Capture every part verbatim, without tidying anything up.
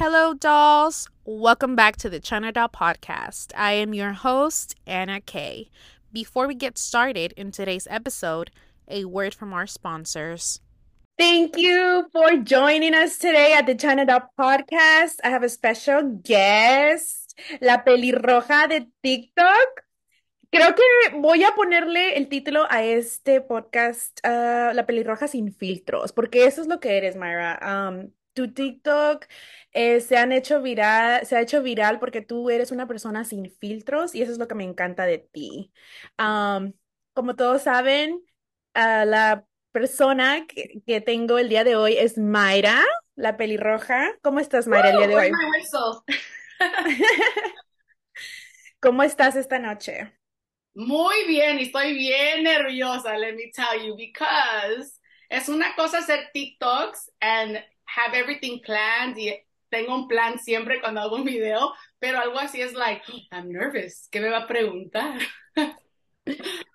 Hello dolls, welcome back to the China Doll Podcast. I am your host, Anna K. Before we get started in today's episode, a word from our sponsors. Thank you for joining us today at the China Doll Podcast. I have a special guest, la pelirroja de TikTok. Creo que voy a ponerle el título a este podcast, uh, La pelirroja sin filtros, porque eso es lo que eres, Mayra. Um, Tu TikTok eh, se han hecho viral, se ha hecho viral porque tú eres una persona sin filtros y eso es lo que me encanta de ti. Um, como todos saben, uh, la persona que, que tengo el día de hoy es Mayra, la pelirroja. ¿Cómo estás, Mayra, el día de hoy? ¿Cómo estás esta noche? Muy bien, y estoy bien nerviosa, let me tell you, because es una cosa hacer TikToks and have everything planned, y tengo un plan siempre cuando hago un video, pero algo así es like, I'm nervous, ¿qué me va a preguntar?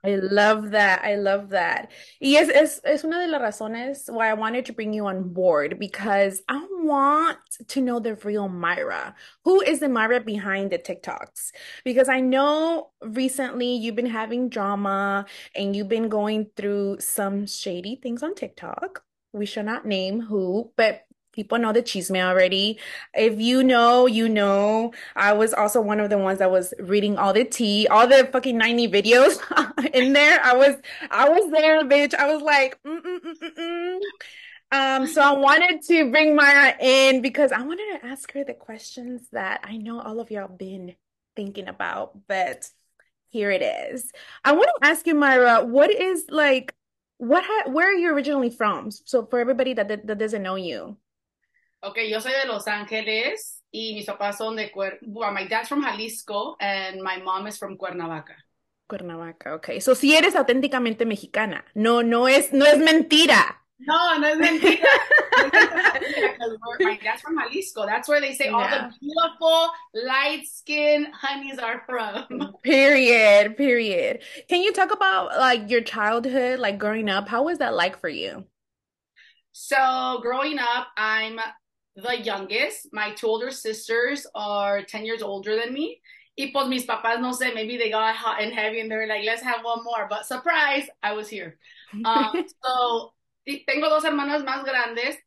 I love that, I love that. Y es, es, es una de las razones why I wanted to bring you on board, because I want to know the real Mayra. Who is the Mayra behind the TikToks? Because I know recently you've been having drama, and you've been going through some shady things on TikTok. We shall not name who, but people know the chisme already. If you know, you know. I was also one of the ones that was reading all the tea, all the fucking ninety videos in there. I was, I was there, bitch. I was like, mm mm mm mm mm. Um, so I wanted to bring Mayra in because I wanted to ask her the questions that I know all of y'all been thinking about, but here it is. I want to ask you, Mayra, what is like, What ha- where are you originally from? So for everybody that, that, that doesn't know you. Okay, yo soy de Los Ángeles y mis papás son de Cuer- well, my dad's from Jalisco and my mom is from Cuernavaca. Cuernavaca, okay. So si eres auténticamente mexicana. No, no es no es mentira. No, no es mentira. My dad's from Jalisco. That's where they say yeah. All the beautiful, light-skinned honeys are from. Period, period. Can you talk about, like, your childhood, like, growing up? How was that like for you? So, growing up, I'm the youngest. My two older sisters are ten years older than me. Y pues mis papás, no sé, maybe they got hot and heavy and they were like, let's have one more. But surprise, I was here. Um, so... Tengo dos hermanas más grandes,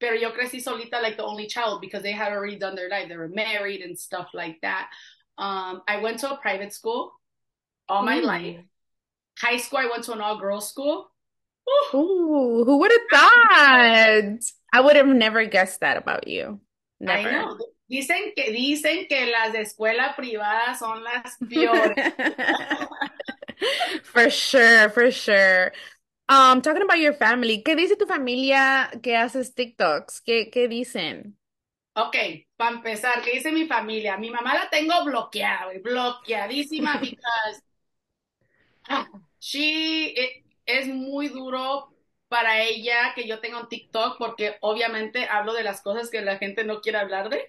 pero yo crecí solita like the only child because they had already done their life. They were married and stuff like that. Um, I went to a private school all my mm. life. High school, I went to an all-girls school. Ooh. Ooh, who would have thought? I would have never guessed that about you. Never. I know. Dicen que, dicen que las de escuela privada son las peores. For sure, for sure. Um, talking about your family, ¿qué dice tu familia que haces TikToks? ¿Qué, qué dicen? Okay, para empezar, ¿qué dice mi familia? Mi mamá la tengo bloqueada, bloqueadísima, because she it, es muy duro para ella que yo tenga un TikTok, porque obviamente hablo de las cosas que la gente no quiere hablar de.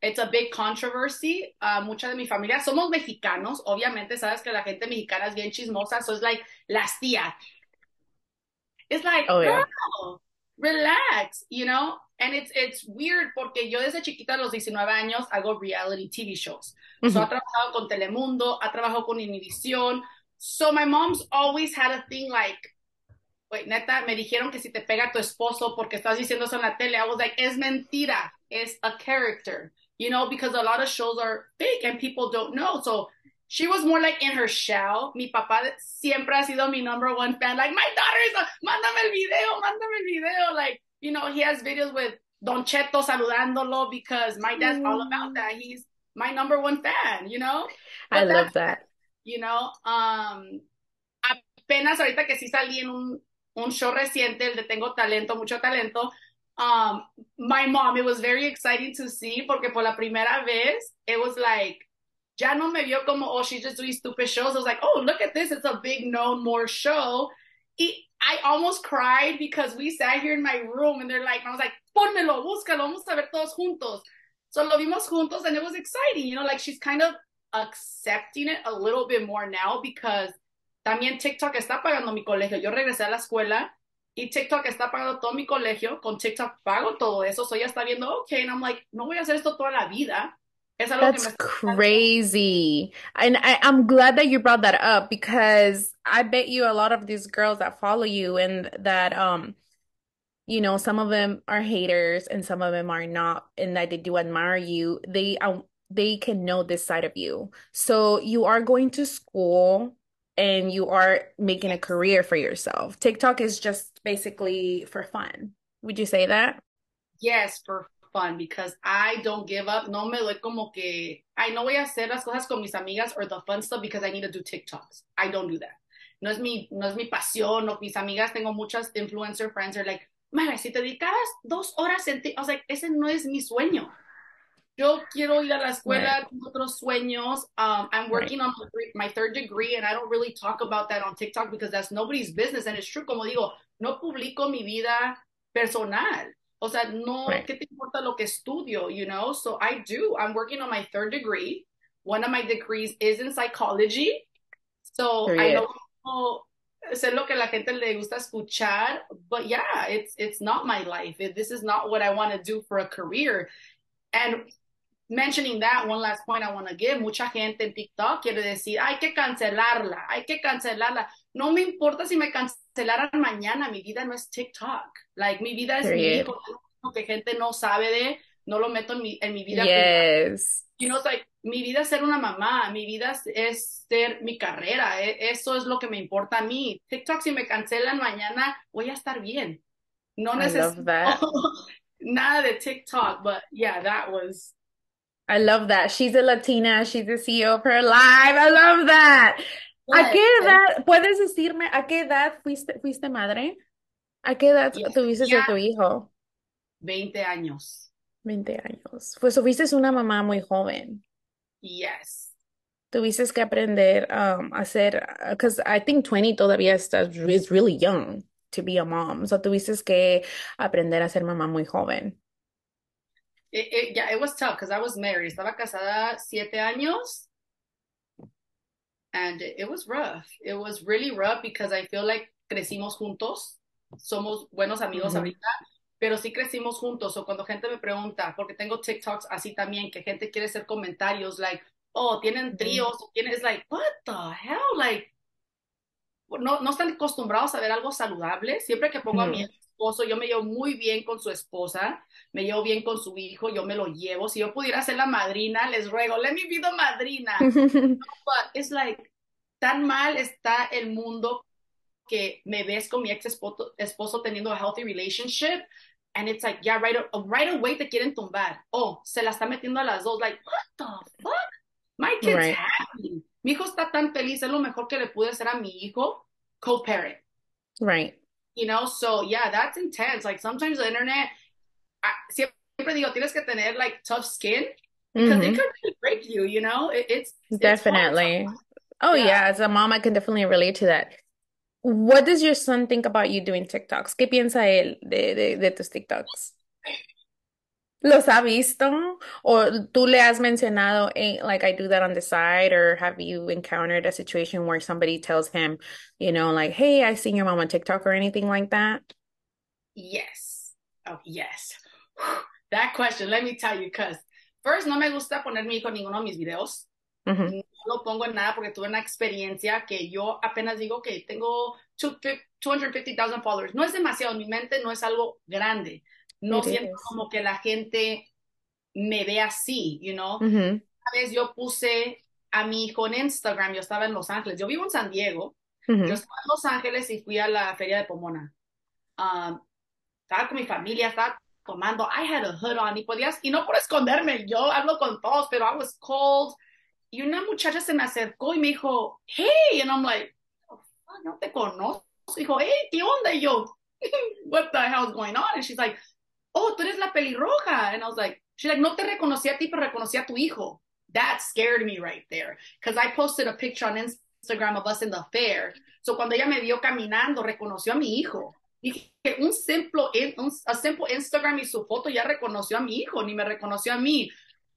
It's a big controversy. Uh, mucha de mi familia, somos mexicanos, obviamente, sabes que la gente mexicana es bien chismosa, so it's like las tías. It's like, oh, yeah. Oh, relax, you know? And it's it's weird porque yo desde chiquita a los diecinueve años hago reality T V shows. Mm-hmm. So, ha trabajado con Telemundo, ha trabajado con Univision. So, my mom's always had a thing like, wait, neta, me dijeron que si te pega tu esposo porque estás diciendo eso en la tele. I was like, es mentira. It's a character, you know? Because a lot of shows are fake and people don't know. So, she was more like in her shell. Mi papá siempre ha sido mi number one fan. Like, my daughter is like, mándame el video, mándame el video. Like, you know, he has videos with Don Cheto saludándolo because my dad's mm. all about that. He's my number one fan, you know? But I love that. You know, um, apenas ahorita que sí salí en un, un show reciente, el de Tengo Talento, Mucho Talento, um, my mom, it was very exciting to see porque por la primera vez, it was like, ya no me vio como, oh, she's just doing stupid shows. I was like, oh, look at this. It's a big, known, more show. I almost cried because we sat here in my room and they're like, I was like, pónmelo, búscalo, vamos a ver todos juntos. So lo vimos juntos and it was exciting. You know, like she's kind of accepting it a little bit more now because también TikTok está pagando mi colegio. Yo regresé a la escuela Y TikTok está pagando todo mi colegio, con TikTok pago todo eso, so ya está viendo, okay, and I'm like, no voy a hacer esto toda la vida. Es algo That's que me crazy. And I, I'm glad that you brought that up, because I bet you a lot of these girls that follow you and that, um, you know, some of them are haters and some of them are not, and that they do admire you. They, uh, they can know this side of you. So you are going to school and you are making a career for yourself. TikTok is just basically for fun. Would you say that? Yes, for fun, because I don't give up. No me doy como que, ay, no voy a hacer las cosas con mis amigas or the fun stuff because I need to do TikToks. I don't do that. No es mi, no es mi pasión. No, mis amigas, tengo muchas influencer friends are like, Mayra, si te dedicabas dos horas en ti, o sea, ese no es mi sueño. Yo quiero ir a la escuela, right. Tengo otros sueños. Um, I'm working right. on my, three, my third degree, and I don't really talk about that on TikTok because that's nobody's business. And it's true, como digo, no publico mi vida personal. O sea, no, right. ¿qué te importa lo que estudio, you know? So I do. I'm working on my third degree. One of my degrees is in psychology. So Period. I don't know, sé lo que la gente le gusta escuchar, but yeah, it's, it's not my life. This is not what I want to do for a career. And mentioning that, one last point I want to give, mucha gente en TikTok quiere decir, hay que cancelarla, hay que cancelarla. No me importa si me cancelaran mañana, mi vida no es TikTok. Like, mi vida es mi hijo, lo que gente no sabe de, no lo meto en mi, en mi vida. Yes. You know, it's like, mi vida es ser una mamá, mi vida es ser mi carrera, eso es lo que me importa a mí. TikTok, si me cancelan mañana, voy a estar bien. No necesito nada de TikTok, but yeah, that was... I love that. She's a Latina. She's the C E O of her life. I love that. Yes. ¿A qué edad, puedes decirme, a qué edad fuiste, fuiste madre? ¿A qué edad yes. tuviste yeah. a tu hijo? veinte años. veinte años. Pues tuviste una mamá muy joven. Yes. Tuviste que aprender um, a hacer, because I think twenty todavía estás, is really young to be a mom. So tuviste que aprender a ser mamá muy joven. It, it, yeah, it was tough because I was married. Estaba casada siete años. And it, it was rough. It was really rough because I feel like crecimos juntos. Somos buenos amigos mm-hmm. ahorita. Pero sí crecimos juntos. O cuando gente me pregunta, porque tengo TikToks así también, que gente quiere hacer comentarios like, oh, tienen tríos. Mm-hmm. Tienen, it's like, what the hell? Like, no, no están acostumbrados a ver algo saludable. Siempre que pongo mm-hmm. a mi esposo, yo me llevo muy bien con su esposa, me llevo bien con su hijo, yo me lo llevo. Si yo pudiera ser la madrina, les ruego, let me be the madrina. No, but it's like, tan mal está el mundo que me ves con mi ex esposo, esposo teniendo a healthy relationship, and it's like, yeah, right, right away te quieren tumbar. Oh, se la está metiendo a las dos, like, what the fuck? My kid's right. happy. Mi hijo está tan feliz, es lo mejor que le pude hacer a mi hijo, co-parent. Right. You know, so yeah, that's intense. Like sometimes the internet, I, siempre digo, tienes que tener like tough skin because mm-hmm. it could really break you, you know? It, it's definitely. It's oh yeah. yeah, as a mom, I can definitely relate to that. What does your son think about you doing TikToks? ¿Qué piensa él de, de, de tus TikToks? ¿Los ha visto? ¿O tú le has mencionado, hey, like, I do that on the side? Or have you encountered a situation where somebody tells him, you know, like, hey, I seen your mom on TikTok or anything like that? Yes. Oh, yes. That question, let me tell you, because first, no me gusta poner mi hijo en ninguno de mis videos. Mm-hmm. No lo pongo en nada porque tuve una experiencia que yo apenas digo que tengo two hundred fifty thousand followers. No es demasiado, en mi mente no es algo grande. No It siento is. Como que la gente me ve así, you know. Mm-hmm. Una vez yo puse a mi hijo en Instagram, yo estaba en Los Ángeles. Yo vivo en San Diego. Mm-hmm. Yo estaba en Los Ángeles y fui a la feria de Pomona. Um, estaba con mi familia, estaba tomando. I had a hood on y podías, y no por esconderme, yo hablo con todos, pero I was cold. Y una muchacha se me acercó y me dijo, hey, and I'm like, oh, no te conozco. Y dijo, hey, ¿qué onda? Y yo, what the hell is going on? And she's like, oh, tú eres la pelirroja. And I was like, she's like, no te reconocí a ti, pero reconocí a tu hijo. That scared me right there. Because I posted a picture on Instagram of us in the fair. So cuando ella me vio caminando, reconoció a mi hijo. Dije, un simple, un a simple Instagram y su foto ya reconoció a mi hijo, ni me reconoció a mí.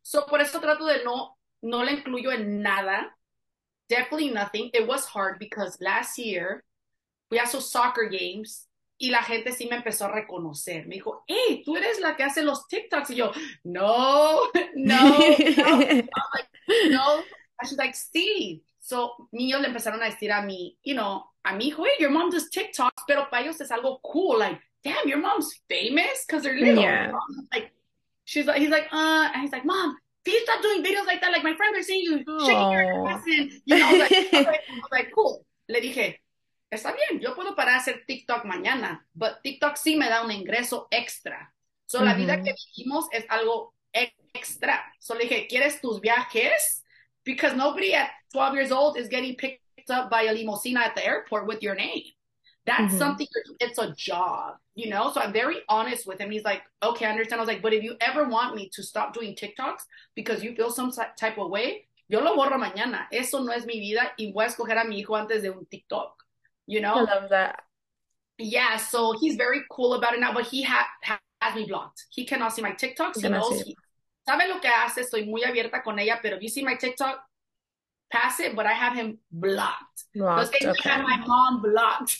So por eso trato de no, no la incluyo en nada. Definitely nothing. It was hard because last year, we had some soccer games. Y la gente sí me empezó a reconocer. Me dijo, hey, tú eres la que hace los TikToks. Y yo, no, no, no. Like, no, I was like, sí. So, niños le empezaron a decir a mi, you know, a mi hijo, hey, your mom does TikToks. Pero para ellos es algo cool. Like, damn, your mom's famous? Because they're little. Yeah. Like, she's like, he's like, uh, and he's like, mom, please stop doing videos like that. Like, my friends are seeing you shaking your ass. And, you know, I was like, okay. I was like, cool. Le dije, está bien, yo puedo parar a hacer TikTok mañana, pero TikTok sí me da un ingreso extra. So, mm-hmm. La vida que vivimos es algo extra. So, le dije, ¿quieres tus viajes? Because nobody at twelve years old is getting picked up by a limusina at the airport with your name. That's mm-hmm. something, it's a job, you know? So, I'm very honest with him. He's like, okay, I understand. I was like, but if you ever want me to stop doing TikToks because you feel some type of way, yo lo borro mañana. Eso no es mi vida y voy a escoger a mi hijo antes de un TikTok. You know, I love that. Yeah, so he's very cool about it now, but he ha- ha- has me blocked. He cannot see my TikToks. He knows. He, sabe lo que hace. Estoy muy abierta con ella, pero if you see my TikTok, pass it. But I have him blocked. Blocked. Entonces, okay. I have my mom blocked.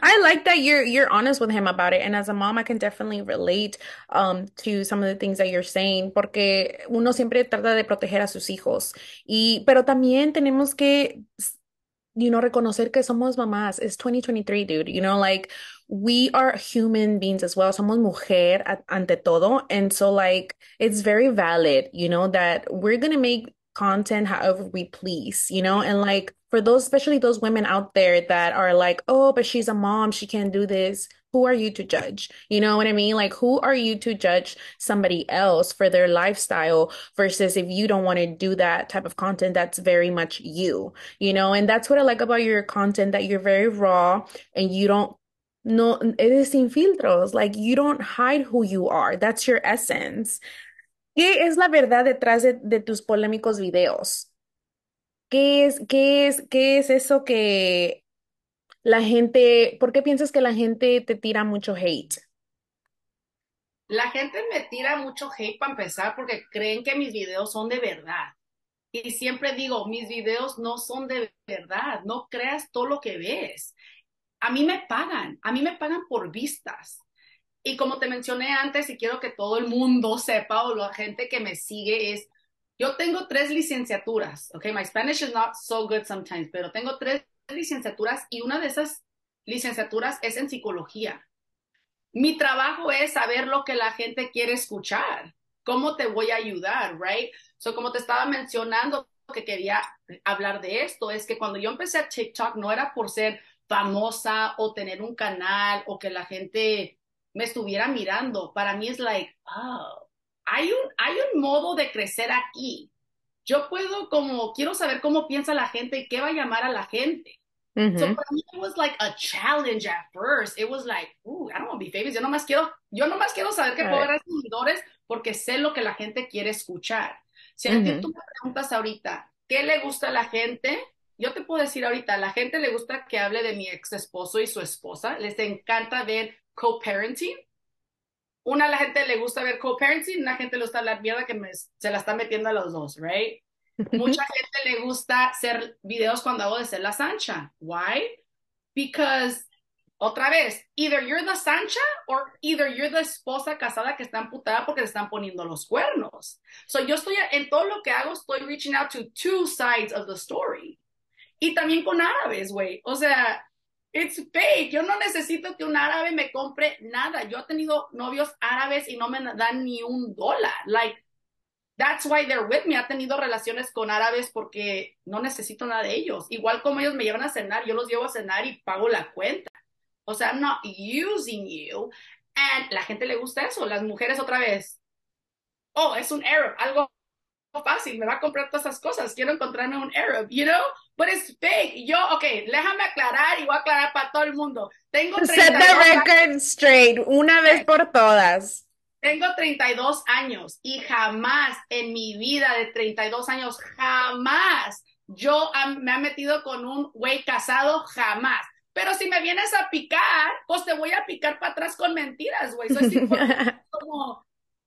I like that you're you're honest with him about it, and as a mom, I can definitely relate um to some of the things that you're saying. Porque uno siempre trata de proteger a sus hijos, y pero también tenemos que, you know, reconocer que somos mamás. It's twenty twenty-three, dude. You know, like, we are human beings as well. Somos mujer ante todo. And so, like, it's very valid, you know, that we're going to make content however we please, you know? And, like, for those, especially those women out there that are like, oh, but she's a mom, she can't do this. Who are you to judge? You know what I mean? Like, who are you to judge somebody else for their lifestyle versus if you don't want to do that type of content, that's very much you, you know? And that's what I like about your content, that you're very raw and you don't, no, eres sin filtros. Like, you don't hide who you are. That's your essence. ¿Qué es la verdad detrás de, de tus polémicos videos? ¿Qué es, qué es, qué es eso que... La gente, ¿por qué piensas que la gente te tira mucho hate? La gente me tira mucho hate para empezar porque creen que mis videos son de verdad. Y siempre digo, mis videos no son de verdad. No creas todo lo que ves. A mí me pagan. A mí me pagan por vistas. Y como te mencioné antes, y quiero que todo el mundo sepa, o la gente que me sigue, es... Yo tengo tres licenciaturas. Okay, my Spanish is not so good sometimes, pero tengo tres licenciaturas y una de esas licenciaturas es en psicología. Mi trabajo es saber lo que la gente quiere escuchar, cómo te voy a ayudar, right? So, como te estaba mencionando, que quería hablar de esto, es que cuando yo empecé a TikTok no era por ser famosa o tener un canal o que la gente me estuviera mirando. Para mí es like, oh, hay un, hay un modo de crecer aquí. Yo puedo como, quiero saber cómo piensa la gente y qué va a llamar a la gente. Mm-hmm. So, para mí, it was like a challenge at first. It was like, ooh, I don't want to be famous. Yo nomás quiero, yo nomás quiero saber que right. puedo ganar seguidores porque sé lo que la gente quiere escuchar. Si mm-hmm. tú me preguntas ahorita, ¿qué le gusta a la gente? Yo te puedo decir ahorita, a la gente le gusta que hable de mi ex esposo y su esposa. Les encanta ver co-parenting. Una, la gente le gusta ver co-parenting, una gente le gusta hablar mierda que me, se la está metiendo a los dos, right? Mucha gente le gusta hacer videos cuando hago de ser la Sancha. Why? Because, otra vez, either you're the Sancha or either you're the esposa casada que está amputada porque le están poniendo los cuernos. So, yo estoy, en todo lo que hago, estoy reaching out to two sides of the story. Y también con árabes, güey. O sea... It's fake. Yo no necesito que un árabe me compre nada. Yo he tenido novios árabes y no me dan ni un dólar. Like, that's why they're with me. He tenido relaciones con árabes porque no necesito nada de ellos. Igual como ellos me llevan a cenar, yo los llevo a cenar y pago la cuenta. O sea, I'm not using you. And la gente le gusta eso. Las mujeres otra vez. Oh, es un Arab. Algo fácil. Me va a comprar todas esas cosas. Quiero encontrarme un Arab, you know? But it's fake. Yo, okay, déjame aclarar y voy a aclarar para todo el mundo. Tengo treinta y dos Set the record años. Straight, una vez por todas. Tengo treinta y dos años y jamás en mi vida de treinta y dos años, jamás yo me he metido con un güey casado, jamás. Pero si me vienes a picar, pues te voy a picar para atrás con mentiras, güey. Soy como...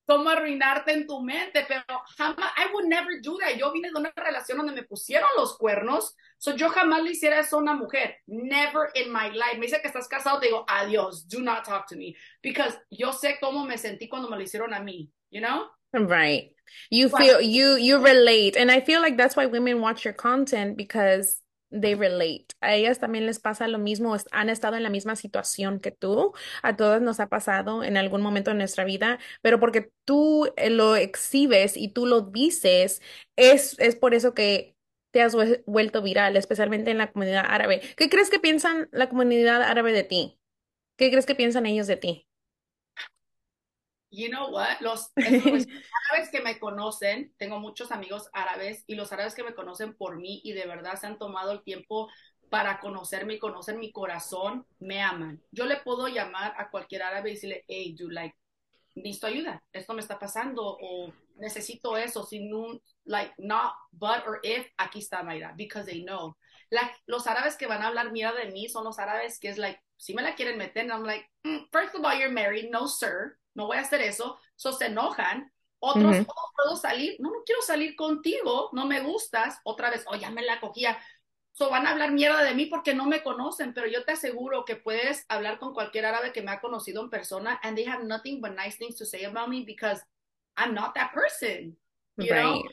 cómo arruinarte en tu mente, pero jamás, I would never do that. Yo vine de una relación donde me pusieron los cuernos, so yo jamás le hiciera eso a una mujer, never in my life. Me dice que estás casado, te digo, adiós, do not talk to me, because yo sé cómo me sentí cuando me lo hicieron a mí, you know? Right. You wow. feel, you, you relate, and I feel like that's why women watch your content, because they relate. A ellas también les pasa lo mismo, han estado en la misma situación que tú, a todas nos ha pasado en algún momento de nuestra vida, pero porque tú lo exhibes y tú lo dices, es, es por eso que te has vuelto viral, especialmente en la comunidad árabe. ¿Qué crees que piensan la comunidad árabe de ti? ¿Qué crees que piensan ellos de ti? You know what, los, los árabes que me conocen, tengo muchos amigos árabes, y los árabes que me conocen por mí y de verdad se han tomado el tiempo para conocerme y conocer mi corazón, me aman. Yo le puedo llamar a cualquier árabe y decirle, hey, dude, like, necesito ayuda, esto me está pasando, o necesito eso, sin un, like, not, but, or if, aquí está Mayra, because they know. Like, los árabes que van a hablar mierda de mí son los árabes que es like, si me la quieren meter, and I'm like, mm, first of all, you're married, no sir. No voy a hacer eso, so se enojan, otros, uh-huh. oh, puedo salir, no, no quiero salir contigo, no me gustas, otra vez, oh, ya me la cogía, so van a hablar mierda de mí porque no me conocen, pero yo te aseguro que puedes hablar con cualquier árabe que me ha conocido en persona, and they have nothing but nice things to say about me, because I'm not that person, you right. know?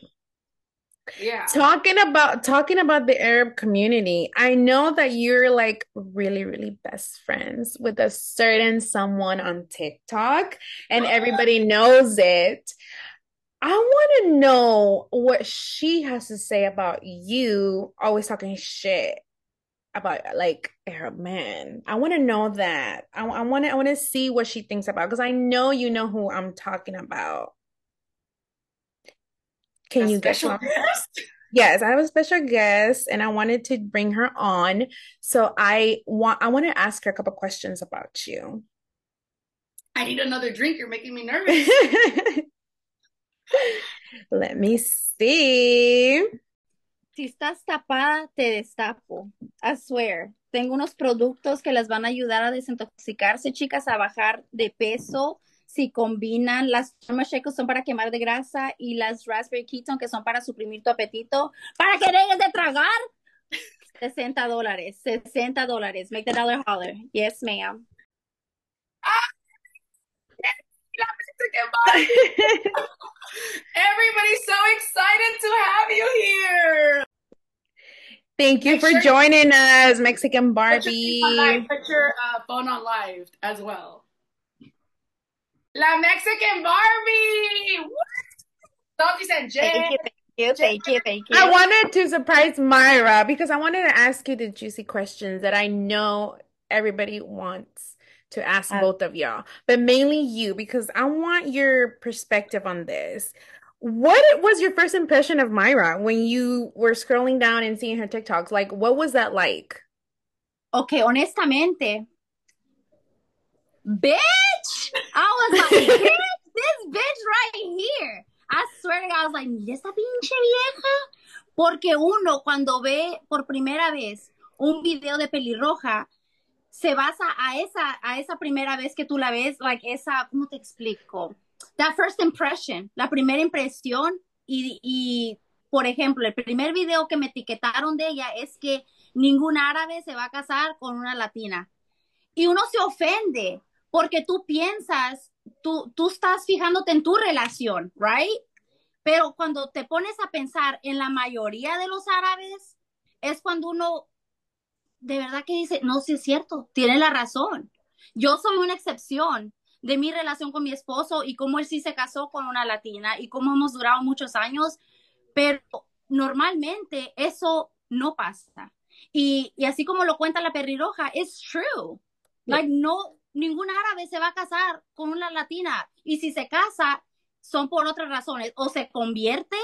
Yeah. Talking about talking about the Arab community, I know that you're like really, really best friends with a certain someone on TikTok, and everybody knows it. I want to know what she has to say about you always talking shit about like Arab men. I want to know that. I want to I want to see what she thinks about, because I know you know who I'm talking about. Can a you guess? Yes, I have a special guest, and I wanted to bring her on. So I want I want to ask her a couple questions about you. I need another drink. You're making me nervous. Let me see. Si estás tapada, te destapo. I swear. Tengo unos productos que las van a ayudar a desintoxicarse, chicas, a bajar de peso. Si combinan las Summer Shakers son para quemar de grasa y las Raspberry Ketone que son para suprimir tu apetito, para que dejes de tragar. sesenta dólares, sesenta dólares. Make the dollar holler. Yes, ma'am. Ah, la Mexican Barbie. Everybody's so excited to have you here. Thank you Make for sure joining you us, Mexican Barbie. Put your uh, phone on live as well. La Mexican Barbie! What? Said, thank you, thank you, thank you, thank you. I wanted to surprise Mayra because I wanted to ask you the juicy questions that I know everybody wants to ask uh, both of y'all, but mainly you, because I want your perspective on this. What was your first impression of Mayra when you were scrolling down and seeing her TikToks? Like, what was that like? Okay, honestamente. Bitch! I was like, this bitch right here. I swear to God, I was like, mira esta pinche vieja. Porque uno cuando ve por primera vez un video de pelirroja, se basa a esa, a esa primera vez que tú la ves, like esa, ¿cómo te explico? That first impression, la primera impresión. Y, y por ejemplo, el primer video que me etiquetaron de ella es que ningún árabe se va a casar con una latina. Y uno se ofende. Porque tú piensas, tú, tú estás fijándote en tu relación, right? Pero cuando te pones a pensar en la mayoría de los árabes, es cuando uno de verdad que dice, no, sí es cierto, tiene la razón. Yo soy una excepción de mi relación con mi esposo y cómo él sí se casó con una latina y cómo hemos durado muchos años, pero normalmente eso no pasa. Y, y así como lo cuenta la pelirroja, it's true. Like, no... Ningún árabe se va a casar con una latina. Y si se casa, son por otras razones. O se convierte,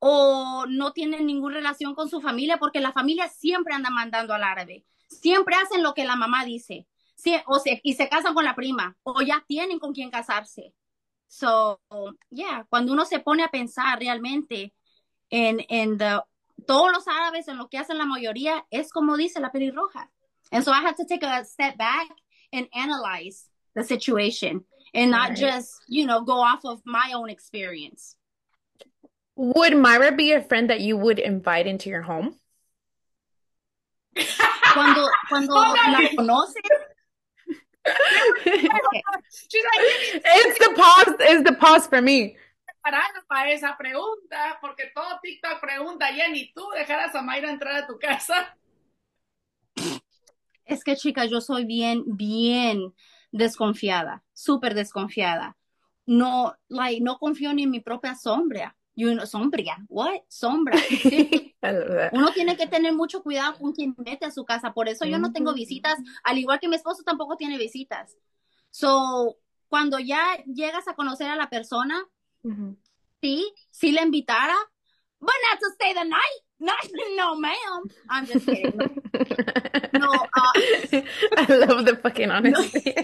o no tienen ninguna relación con su familia, porque la familia siempre anda mandando al árabe. Siempre hacen lo que la mamá dice. Sí, o se, y se casan con la prima, o ya tienen con quien casarse. So, yeah, cuando uno se pone a pensar realmente en, en the, todos los árabes, en lo que hacen la mayoría, es como dice la pelirroja. And so I have to take a step back and analyze the situation and not right. just, you know, go off of my own experience. Would Mayra be a friend that you would invite into your home? Cuando, cuando oh, la conoces. She's like, it's the pause, it's the pause for me. Para esa pregunta, porque todo TikTok pregunta, Jenny, ¿tú dejarás a Mayra entrar a tu casa? Es que, chica, yo soy bien, bien desconfiada, súper desconfiada. No, like, no confío ni en mi propia sombra. You know, sombra, what? Sombra. Sí. Uno tiene que tener mucho cuidado con quien mete a su casa. Por eso yo no tengo visitas, al igual que mi esposo tampoco tiene visitas. So, cuando ya llegas a conocer a la persona, mm-hmm. Sí, sí le invitara, but not to stay the night. No, no, ma'am. I'm just kidding. No, uh, I love the fucking honesty.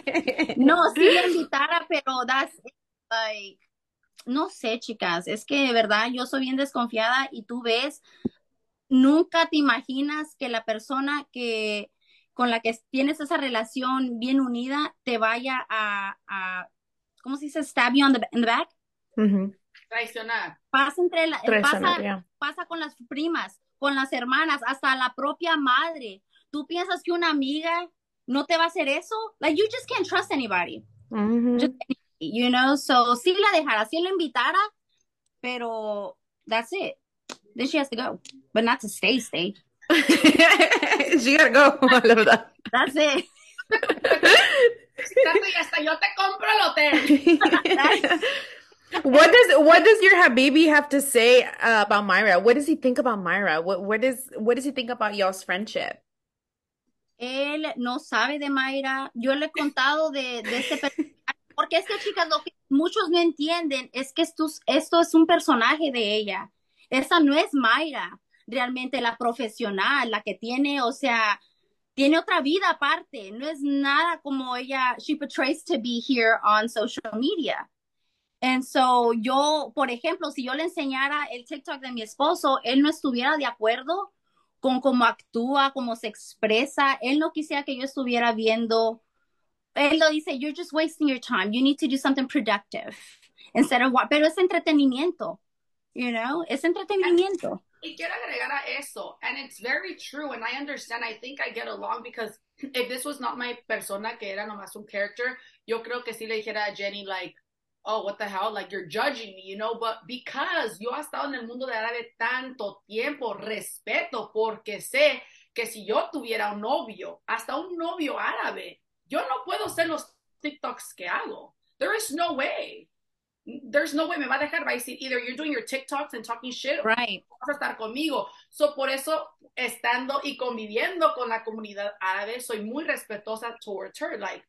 No, no, sí le invitara, pero that's like, no sé, chicas. Es que de verdad yo soy bien desconfiada y tú ves, nunca te imaginas que la persona que con la que tienes esa relación bien unida te vaya a, a ¿cómo se dice? Stab you on the, in the back. Uh-huh. Traicionar. Pasa entre la, Traicionar, pasa, yeah. pasa con las primas, con las hermanas, hasta la propia madre. ¿Tú piensas que una amiga no te va a hacer eso? Like, you just can't trust anybody. Uh-huh. Just, you know, so si la dejara, si la invitara, pero that's it. Then she has to go. But not to stay, stay. She gotta go, I love that. That's it. Y hasta yo te compro el hotel. What does what does your Habibi have to say uh, about Mayra? What does he think about Mayra? What what does what does he think about y'all's friendship? Él no sabe de Mayra. Yo le he contado de, de este personaje, porque es que, chicas, lo que muchos no entienden es que esto, esto es un personaje de ella. Esa no es Mayra, realmente la profesional, la que tiene, o sea, tiene otra vida aparte. No es nada como ella. She portrays to be here on social media. And so yo, por ejemplo, si yo le enseñara el TikTok de mi esposo, él no estuviera de acuerdo con cómo actúa, cómo se expresa. Él no quisiera que yo estuviera viendo. Él lo dice, you're just wasting your time. You need to do something productive. Instead of what? Pero es entretenimiento. You know, es entretenimiento. Y quiero agregar a eso. And it's very true. And I understand. I think I get along because if this was not my persona, que era nomás un character, yo creo que si le dijera a Jenny, like, oh, what the hell, like, you're judging me, you know, but because yo he estado en el mundo de darle tanto tiempo, respeto, porque sé que si yo tuviera un novio, hasta un novio árabe, yo no puedo hacer los TikToks que hago. There is no way. There's no way. Me va a dejar, va a decir, either you're doing your TikToks and talking shit, right, o vas a estar conmigo. So, por eso, estando y conviviendo con la comunidad árabe, soy muy respetuosa towards her, like,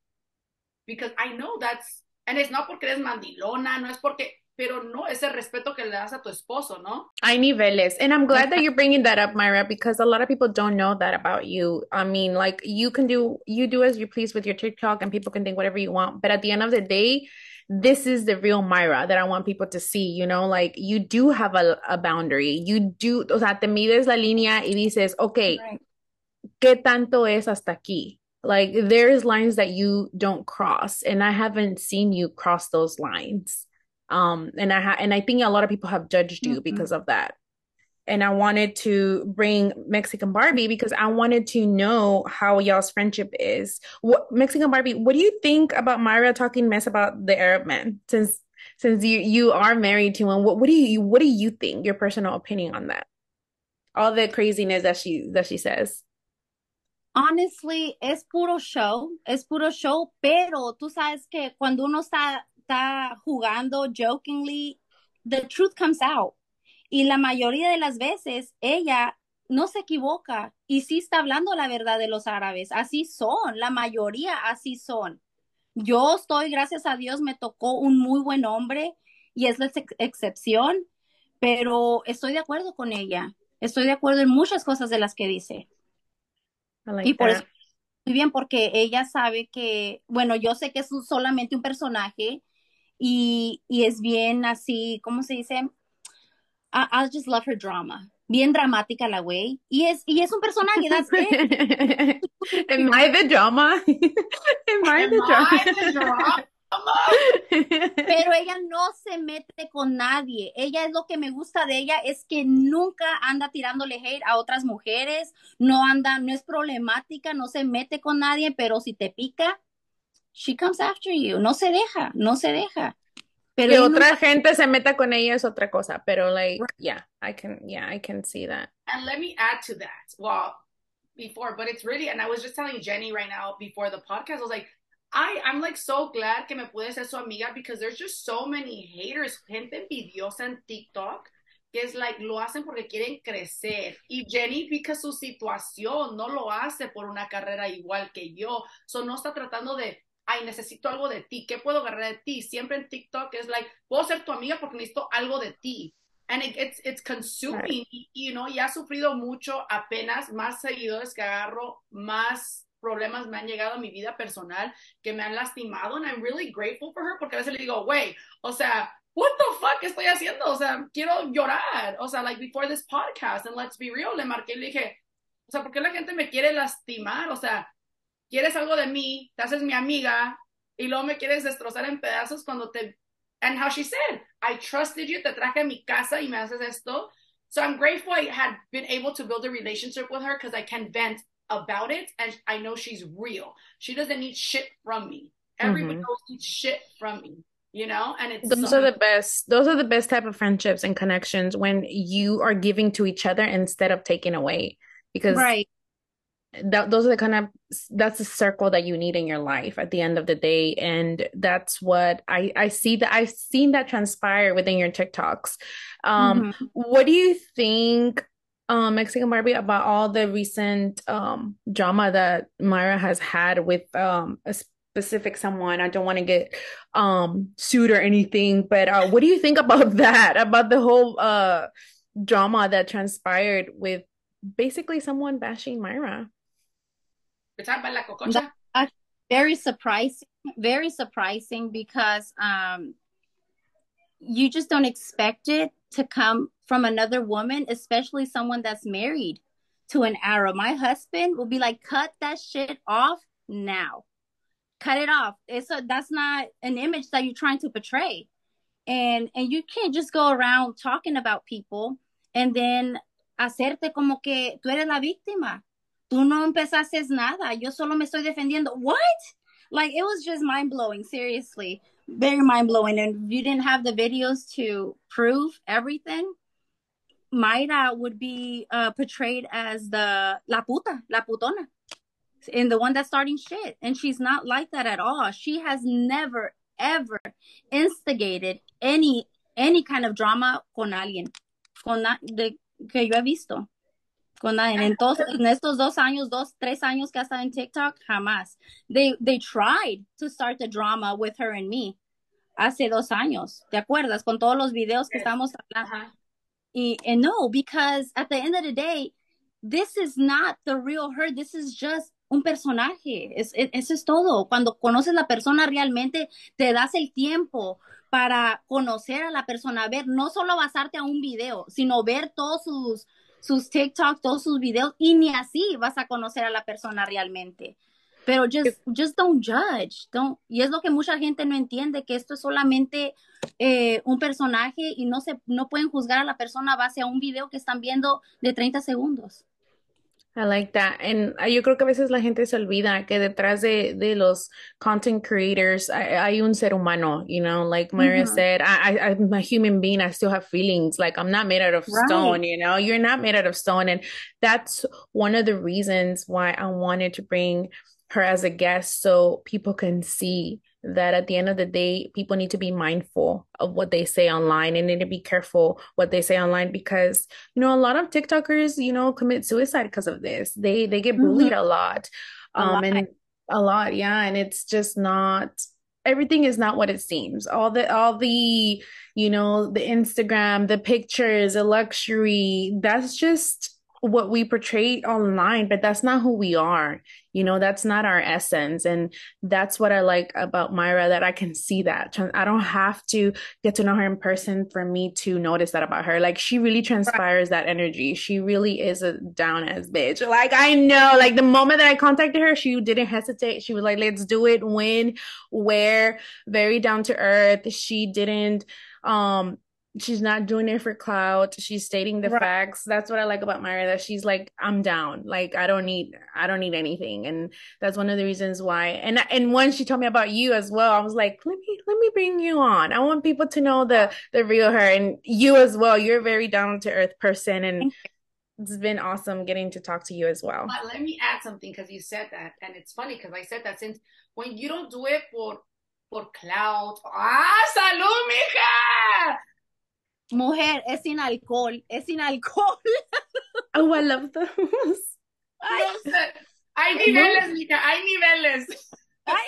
because I know that's, and it's not porque eres mandilona, no es porque, pero no, es el respeto que le das a tu esposo, ¿no? Hay niveles. And I'm glad that you're bringing that up, Mayra, because a lot of people don't know that about you. I mean, like, you can do, you do as you please with your TikTok and people can think whatever you want. But at the end of the day, this is the real Mayra that I want people to see, you know? Like, you do have a, a boundary. You do, o sea, te mides la línea y dices, okay, right, ¿qué tanto es hasta aquí? Like, there's lines that you don't cross, and I haven't seen you cross those lines. Um, and I ha and I think a lot of people have judged you, mm-hmm, because of that. And I wanted to bring Mexican Barbie because I wanted to know how y'all's friendship is. What, Mexican Barbie, what do you think about Mayra talking mess about the Arab men? Since since you you are married to him, what what do you what do you think? Your personal opinion on that? All the craziness that she that she says. Honestly, es puro show, es puro show, pero tú sabes que cuando uno está, está jugando jokingly, the truth comes out. Y la mayoría de las veces ella no se equivoca y sí está hablando la verdad de los árabes. Así son, la mayoría así son. Yo estoy, gracias a Dios, me tocó un muy buen hombre y es la ex- excepción, pero estoy de acuerdo con ella. Estoy de acuerdo en muchas cosas de las que dice. Like y por that. Eso, muy bien, porque ella sabe que, bueno, yo sé que es un, solamente un personaje y, y es bien así, ¿cómo se dice? I, I just love her drama. Bien dramática la güey. Y es, y es un personaje, that's it. Am I the drama? Am I the drama? mamá. Pero ella no se mete con nadie. Ella es lo que me gusta de ella, es que nunca anda tirándole hate a otras mujeres, no anda, no es problemática, no se mete con nadie, pero si te pica, she comes after you, no se deja, no se deja. Pero que otra nunca... gente se meta con ella es otra cosa, pero like, yeah, I can, yeah, I can see that. And let me add to that, well, before, but it's really, and I was just telling Jenny right now before the podcast, I was like, I, I'm like so glad que me pude ser su amiga, because there's just so many haters, gente envidiosa en TikTok, que es like, lo hacen porque quieren crecer, y Jenny pica su situación, no lo hace por una carrera igual que yo, so no está tratando de, ay, necesito algo de ti, ¿qué puedo agarrar de ti? Siempre en TikTok es like, puedo ser tu amiga porque necesito algo de ti. And it, it's, it's consuming, y, you know, y ha sufrido mucho, apenas más seguidores que agarro, más problemas me han llegado a mi vida personal que me han lastimado, and I'm really grateful for her, porque a veces le digo, güey, o sea, what the fuck estoy haciendo? O sea, quiero llorar, o sea, like before this podcast, and let's be real, le marqué y le dije, o sea, ¿por qué la gente me quiere lastimar? O sea, quieres algo de mí, te haces mi amiga, y luego me quieres destrozar en pedazos cuando te... And how she said, I trusted you, te traje a mi casa y me haces esto. So I'm grateful I had been able to build a relationship with her because I can vent about it, and I know she's real. She doesn't need shit from me. Everyone mm-hmm. else needs shit from me, you know? And it's Those so- are the best. Those are the best type of friendships and connections, when you are giving to each other instead of taking away. Because right. That, those are the kind of, that's the circle that you need in your life at the end of the day. And that's what I, I see that I've seen that transpire within your TikToks. Um, mm-hmm. What do you think, um, Mexican Barbie, about all the recent um, drama that Mayra has had with um, a specific someone? I don't want to get um, sued or anything, but uh, what do you think about that? About the whole uh, drama that transpired with basically someone bashing Mayra? That's very surprising, very surprising, because um, you just don't expect it to come from another woman, especially someone that's married to an Arab. My husband will be like, cut that shit off now. Cut it off. It's a, that's not an image that you're trying to portray. And, and you can't just go around talking about people and then hacerte como que tú eres la víctima. Tú no empezaste nada. Yo solo me estoy defendiendo. What? Like, it was just mind-blowing, seriously. Very mind-blowing. And if you didn't have the videos to prove everything, Mayra would be uh, portrayed as the la puta, la putona, and the one that's starting shit. And she's not like that at all. She has never, ever instigated any any kind of drama con alguien. Con la, de, que yo he visto. Con nadie. Entonces, en estos dos años, dos, tres años que ha estado en TikTok, jamás. They, they tried to start the drama with her and me hace dos años. ¿Te acuerdas? Con todos los videos que estamos hablando. Uh-huh. Y, and no, because at the end of the day, this is not the real her. This is just un personaje. Es, es, eso es todo. Cuando conoces la persona realmente, te das el tiempo para conocer a la persona, ver, no solo basarte a un video, sino ver todos sus, sus TikTok, todos sus videos, y ni así vas a conocer a la persona realmente. Pero just, just don't judge. Don't, y es lo que mucha gente no entiende, que esto es solamente eh, un personaje, y no, se, no pueden juzgar a la persona base a un video que están viendo de treinta segundos. I like that. And yo creo que a veces la gente se olvida que detrás de, de los content creators hay, hay un ser humano, you know, like Mayra mm-hmm. said, I, I, I'm a human being. I still have feelings. Like, I'm not made out of right. stone, you know, you're not made out of stone. And that's one of the reasons why I wanted to bring her as a guest, so people can see that at the end of the day, people need to be mindful of what they say online, and need to be careful what they say online, because, you know, a lot of TikTokers, you know, commit suicide because of this. They they get bullied mm-hmm. a lot. Um a lot. and a lot, yeah. And it's just not, everything is not what it seems. All the all the, you know, the Instagram, the pictures, the luxury, that's just what we portray online, but that's not who we are. You know, that's not our essence. And that's what I like about Mayra, that I can see that. I don't have to get to know her in person for me to notice that about her. Like, she really transpires that energy. She really is a down ass bitch. Like, I know, like the moment that I contacted her, she didn't hesitate. She was like, let's do it. When, where, very down to earth. She didn't, um, she's not doing it for clout. She's stating the right. facts. That's what I like about Mayra, that she's like, I'm down. Like, I don't need, I don't need anything. And that's one of the reasons why. And, and once she told me about you as well, I was like, let me, let me bring you on. I want people to know the, the real her, and you as well. You're a very down to earth person. And it's been awesome getting to talk to you as well. But let me add something, because you said that. And it's funny, because I said that since when you don't do it for, for clout. Ah, salud, mija! Mujer, es sin alcohol, es sin alcohol. Oh, I love those. Ay, hay niveles, mija, hay niveles. Ay.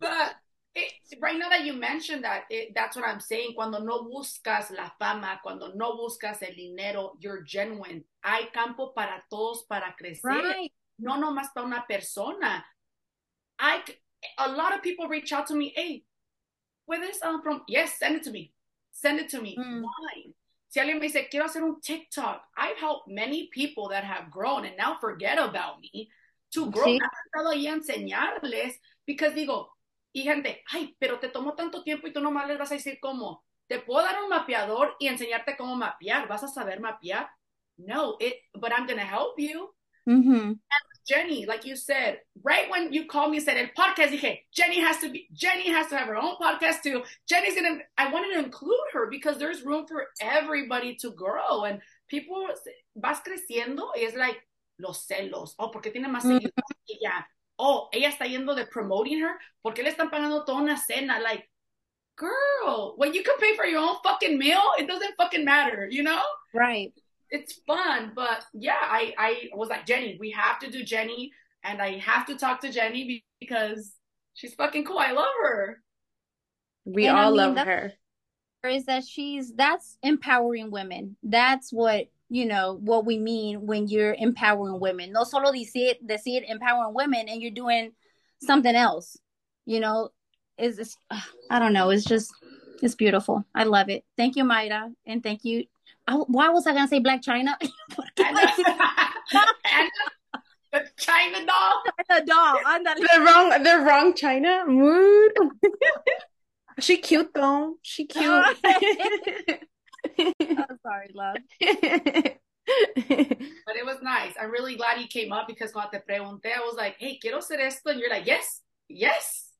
But it, right now that you mentioned that, it, that's what I'm saying. Cuando no buscas la fama, cuando no buscas el dinero, you're genuine. Hay campo para todos para crecer. Right. No nomás para una persona. I, a lot of people reach out to me, hey, where this um, from? Yes, send it to me. Send it to me. Mm. Why? Si alguien me dice, quiero hacer un TikTok. I've helped many people that have grown and now forget about me to grow. Sí. Y enseñarles, because digo, y gente, ay, pero te tomó tanto tiempo y tú nomás les vas a decir cómo. Te puedo dar un mapeador y enseñarte cómo mapear. ¿Vas a saber mapear? No, it, but I'm going to help you. Mm-hmm. And Jenny, like you said, right when you called me and said, el podcast, dije, Jenny has to be, Jenny has to have her own podcast too. Jenny's going to, I wanted to include her because there's room for everybody to grow. And people, vas creciendo, y es like, los celos. Oh, porque tiene más seguidores que ella. Oh, ella está yendo de promoting her. Porque le están pagando toda una cena. Like, girl, when you can pay for your own fucking meal, it doesn't fucking matter, you know? Right. It's fun, but yeah, I, I was like, Jenny, we have to do Jenny, and I have to talk to Jenny because she's fucking cool. I love her. We and all I mean, love her. Is that she's, that's empowering women. That's what, you know, what we mean when you're empowering women. No solo decir, decir empowering women and you're doing something else. You know, is this, I don't know. It's just, it's beautiful. I love it. Thank you, Mayra. And thank you. I, why was I going to say Black China? Anna, Anna, the China doll. China doll. The wrong, the wrong China. Mood. She cute though. She cute. I'm sorry, love. But it was nice. I'm really glad you came up because cuando te pregunté, I was like, hey, quiero hacer esto. And you're like, yes, yes.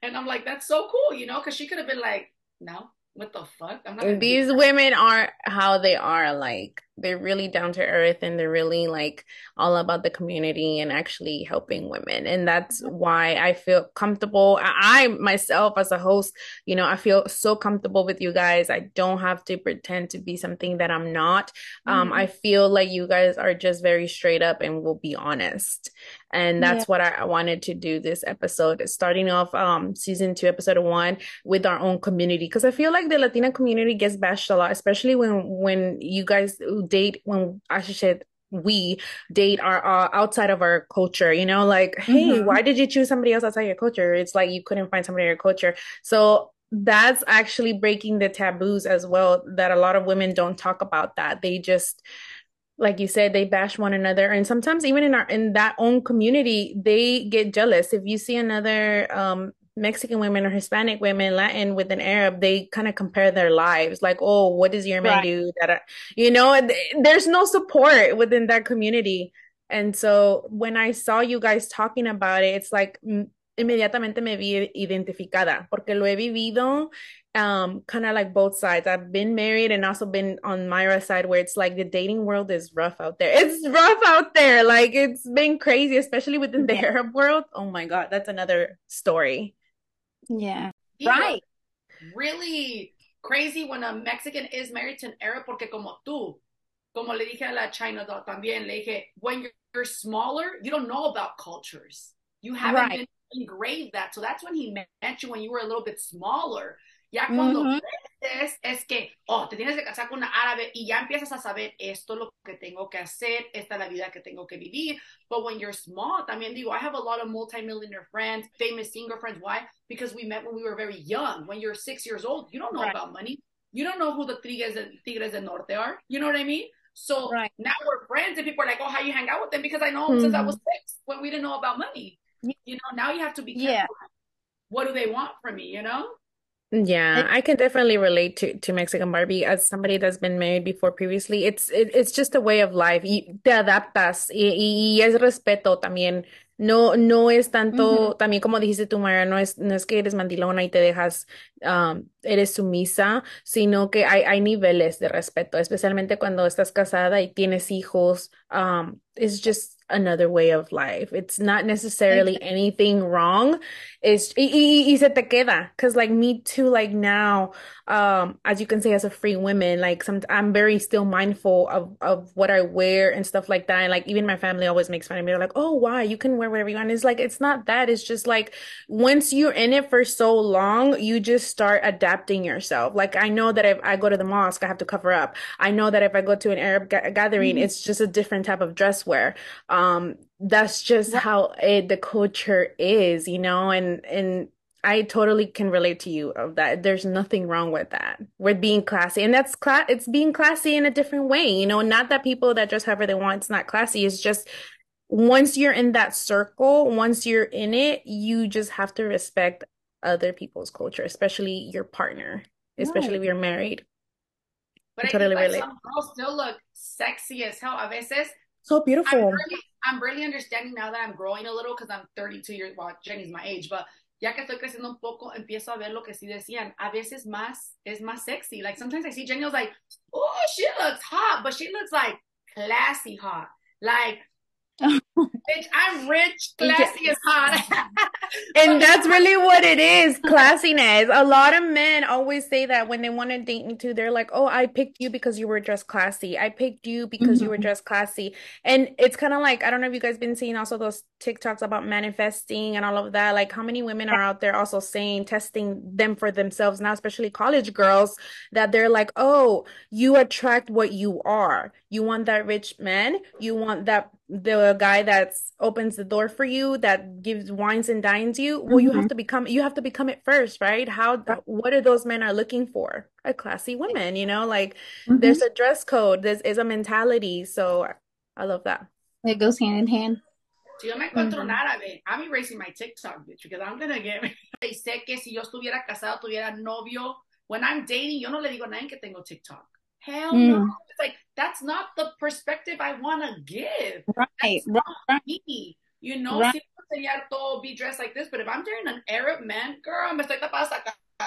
And I'm like, that's so cool, you know, because she could have been like, no. What the fuck? I'm not These women are how they are. Like, they're really down to earth, and they're really like all about the community and actually helping women. And that's why I feel comfortable. I, I myself as a host, you know, I feel so comfortable with you guys. I don't have to pretend to be something that I'm not. Um, mm-hmm. I feel like you guys are just very straight up and will be honest. And that's yeah. what I wanted to do this episode, starting off um, season two, episode one, with our own community. Because I feel like the Latina community gets bashed a lot, especially when, when you guys date, when I said we date our uh, outside of our culture, you know, like, hey, mm-hmm. why did you choose somebody else outside your culture? It's like you couldn't find somebody in your culture. So that's actually breaking the taboos as well, that a lot of women don't talk about that. They just... like you said, they bash one another, and sometimes even in our in that own community, they get jealous. If you see another um, Mexican women or Hispanic women, Latin with an Arab, they kind of compare their lives. Like, oh, what does your man right. do? That I, you know, and th there's no support within that community. And so when I saw you guys talking about it, it's like inmediatamente me vi identificada, porque lo he vivido. Um, kind of like both sides. I've been married and also been on Mayra's side, where it's like the dating world is rough out there. It's rough out there. Like, it's been crazy, especially within the Arab world. Oh my God, that's another story. Yeah. Right. Really crazy when a Mexican is married to an Arab, porque como tú, como le dije a la China doll también, le dije, when you're, you're smaller, you don't know about cultures. You haven't right. been engraved that. So that's when he met you, when you were a little bit smaller. Ya cuando mm-hmm. es, es que, oh, te tienes que casar con una árabe y ya empiezas a saber, esto es lo que tengo que hacer, esta es la vida que tengo que vivir. But when you're small, también digo, I have a lot of multi-millionaire friends, famous singer friends. Why? Because we met when we were very young. When you're six years old, you don't know right. about money. You don't know who the Tigres, Tigres del Norte are. You know what I mean? So right. now we're friends and people are like, oh, how you hang out with them? Because I know them mm-hmm. since I was six when we didn't know about money. You know, now you have to be careful. Yeah. What do they want from me, you know? Yeah, I can definitely relate to, to Mexican Barbie as somebody that's been married before previously. It's it, it's just a way of life. Y te adaptas y, y es respeto también. No, no es tanto, mm-hmm. también como dijiste tú, Mayra, no es, no es que eres mandilona y te dejas, um, eres sumisa, sino que hay, hay niveles de respeto, especialmente cuando estás casada y tienes hijos. Um, it's just another way of life. It's not necessarily exactly. anything wrong. It's, y, y, y se te queda. Because like me too, like now, um, as you can say, as a free woman, like some, I'm very still mindful of, of what I wear and stuff like that. And like even my family always makes fun of me. They're like, oh, why? You can wear whatever you want. It's like, it's not that. It's just like, once you're in it for so long, you just start adapting yourself. Like I know that if I go to the mosque, I have to cover up. I know that if I go to an Arab ga gathering, mm-hmm. it's just a different type of dress wear. Um, that's just yeah. how it, the culture is, you know, and, and I totally can relate to you of that. There's nothing wrong with that. We're being classy, and that's cla it's being classy in a different way, you know, not that people that dress however they want, it's not classy. It's just, once you're in that circle, once you're in it, you just have to respect other people's culture, especially your partner, especially right. if you're married. But I totally relate. Some girls still look sexy as hell. A veces. So beautiful. I'm really, I'm really understanding now that I'm growing a little because I'm thirty-two years, well, Jenny's my age, but ya que estoy creciendo un poco, empiezo a ver lo que sí decían. A veces más, es más sexy. Like sometimes I see Jenny, I was like, oh, she looks hot, but she looks like classy hot. Like, bitch, I'm rich, classy is hot. And that's really what it is, classiness. A lot of men always say that when they want to date me too. They're like, oh, I picked you because you were dressed classy. I picked you because mm-hmm. you were dressed classy. And it's kind of like, I don't know if you guys been seeing also those TikToks about manifesting and all of that. Like how many women are out there also saying, testing them for themselves now, especially college girls, that they're like, oh, you attract what you are. You want that rich man. You want that the guy that opens the door for you, that gives wines and dines you. Well, mm-hmm. you have to become, you have to become it first, right? How, what are those men are looking for? A classy woman, you know, like mm-hmm. there's a dress code, there's is a mentality. So I love that. It goes hand in hand. Yo me encuentro un árabe. I'm erasing my TikTok, bitch, because I'm going to get me. Y sé que si yo estuviera casado, tuviera novio. When I'm dating, yo no le digo a nadie que tengo TikTok. Hell no. Mm. It's like, that's not the perspective I want to give. Right. That's not right. me. You know, right. be dressed like this, but if I'm dating an Arab man, girl, me estoy tapada hasta acá.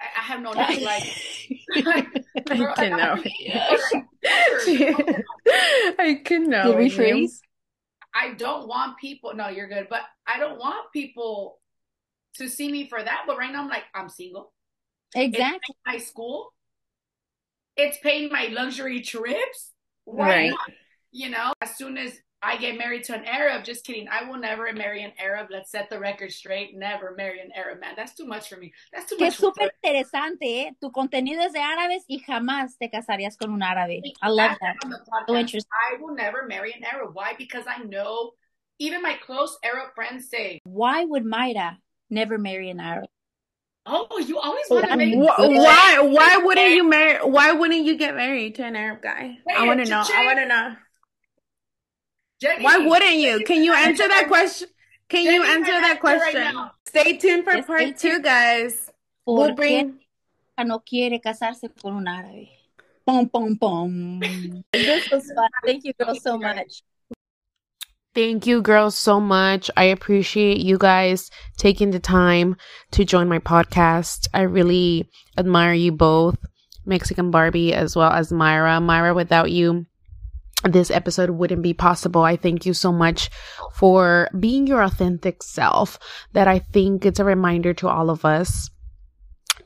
I have no name. Like, girl, I can know. I can know. Did we freeze? I don't want people. No, you're good. But I don't want people to see me for that. But right now I'm like, I'm single. Exactly. It's my school. It's paying my luxury trips. Why right. not? You know, as soon as I get married to an Arab, just kidding. I will never marry an Arab. Let's set the record straight. Never marry an Arab, man. That's too much for me. That's too que much. Qué súper interesante, eh? Tu contenido es de árabes y jamás te casarías con un árabe. I love that. So interesting. I will never marry an Arab. Why? Because I know even my close Arab friends say, why would Mayra never marry an Arab? Oh, you always want to make why? Why wouldn't you marry? Why wouldn't you get married to an Arab guy? Wait, I want to know. I want to know. Jenny, why wouldn't you? Can you answer that question? Can Jenny you answer that question? Right Stay tuned for part Stay two, tuned. guys. We'll bring. No quiere casarse con un árabe. Pom pom pom. This was fun. Thank you, girls, so much. Thank you, girls, so much. I appreciate you guys taking the time to join my podcast. I really admire you both, Mexican Barbie as well as Mayra. Mayra, without you, this episode wouldn't be possible. I thank you so much for being your authentic self. That I think it's a reminder to all of us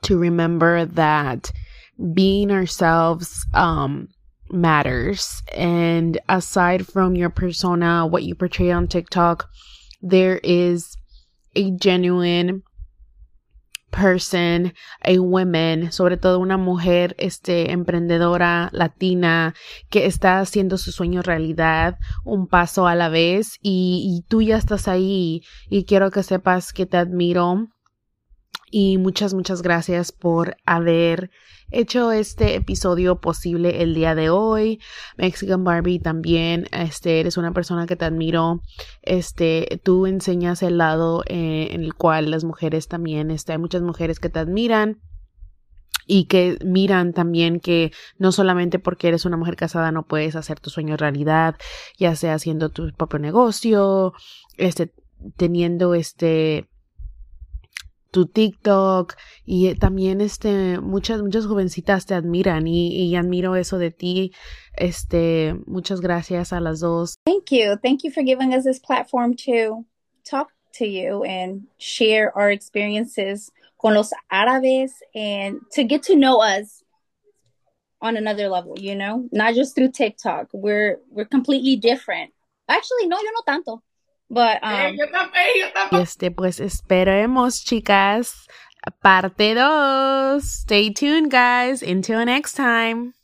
to remember that being ourselves, um, matters. And aside from your persona, what you portray on TikTok, there is a genuine person, a woman, sobre todo una mujer este, emprendedora latina que está haciendo su sueño realidad un paso a la vez, y, y tú ya estás ahí, y quiero que sepas que te admiro. Y muchas, muchas gracias por haber hecho este episodio posible el día de hoy. Mexican Barbie, también este, eres una persona que te admiro. Este, tú enseñas el lado eh, en el cual las mujeres también, este, hay muchas mujeres que te admiran. Y que miran también que no solamente porque eres una mujer casada no puedes hacer tu sueño realidad, ya sea haciendo tu propio negocio, este, teniendo este... tu TikTok, y también este muchas muchas jovencitas te admiran, y, y admiro eso de ti. Este muchas gracias a las dos. Thank you. Thank you for giving us this platform to talk to you and share our experiences con los árabes and to get to know us on another level, you know? Not just through TikTok. We're we're completely different. Actually, no, yo no tanto. But, um, este, pues esperemos, chicas, parte dos. Stay tuned, guys. Until next time.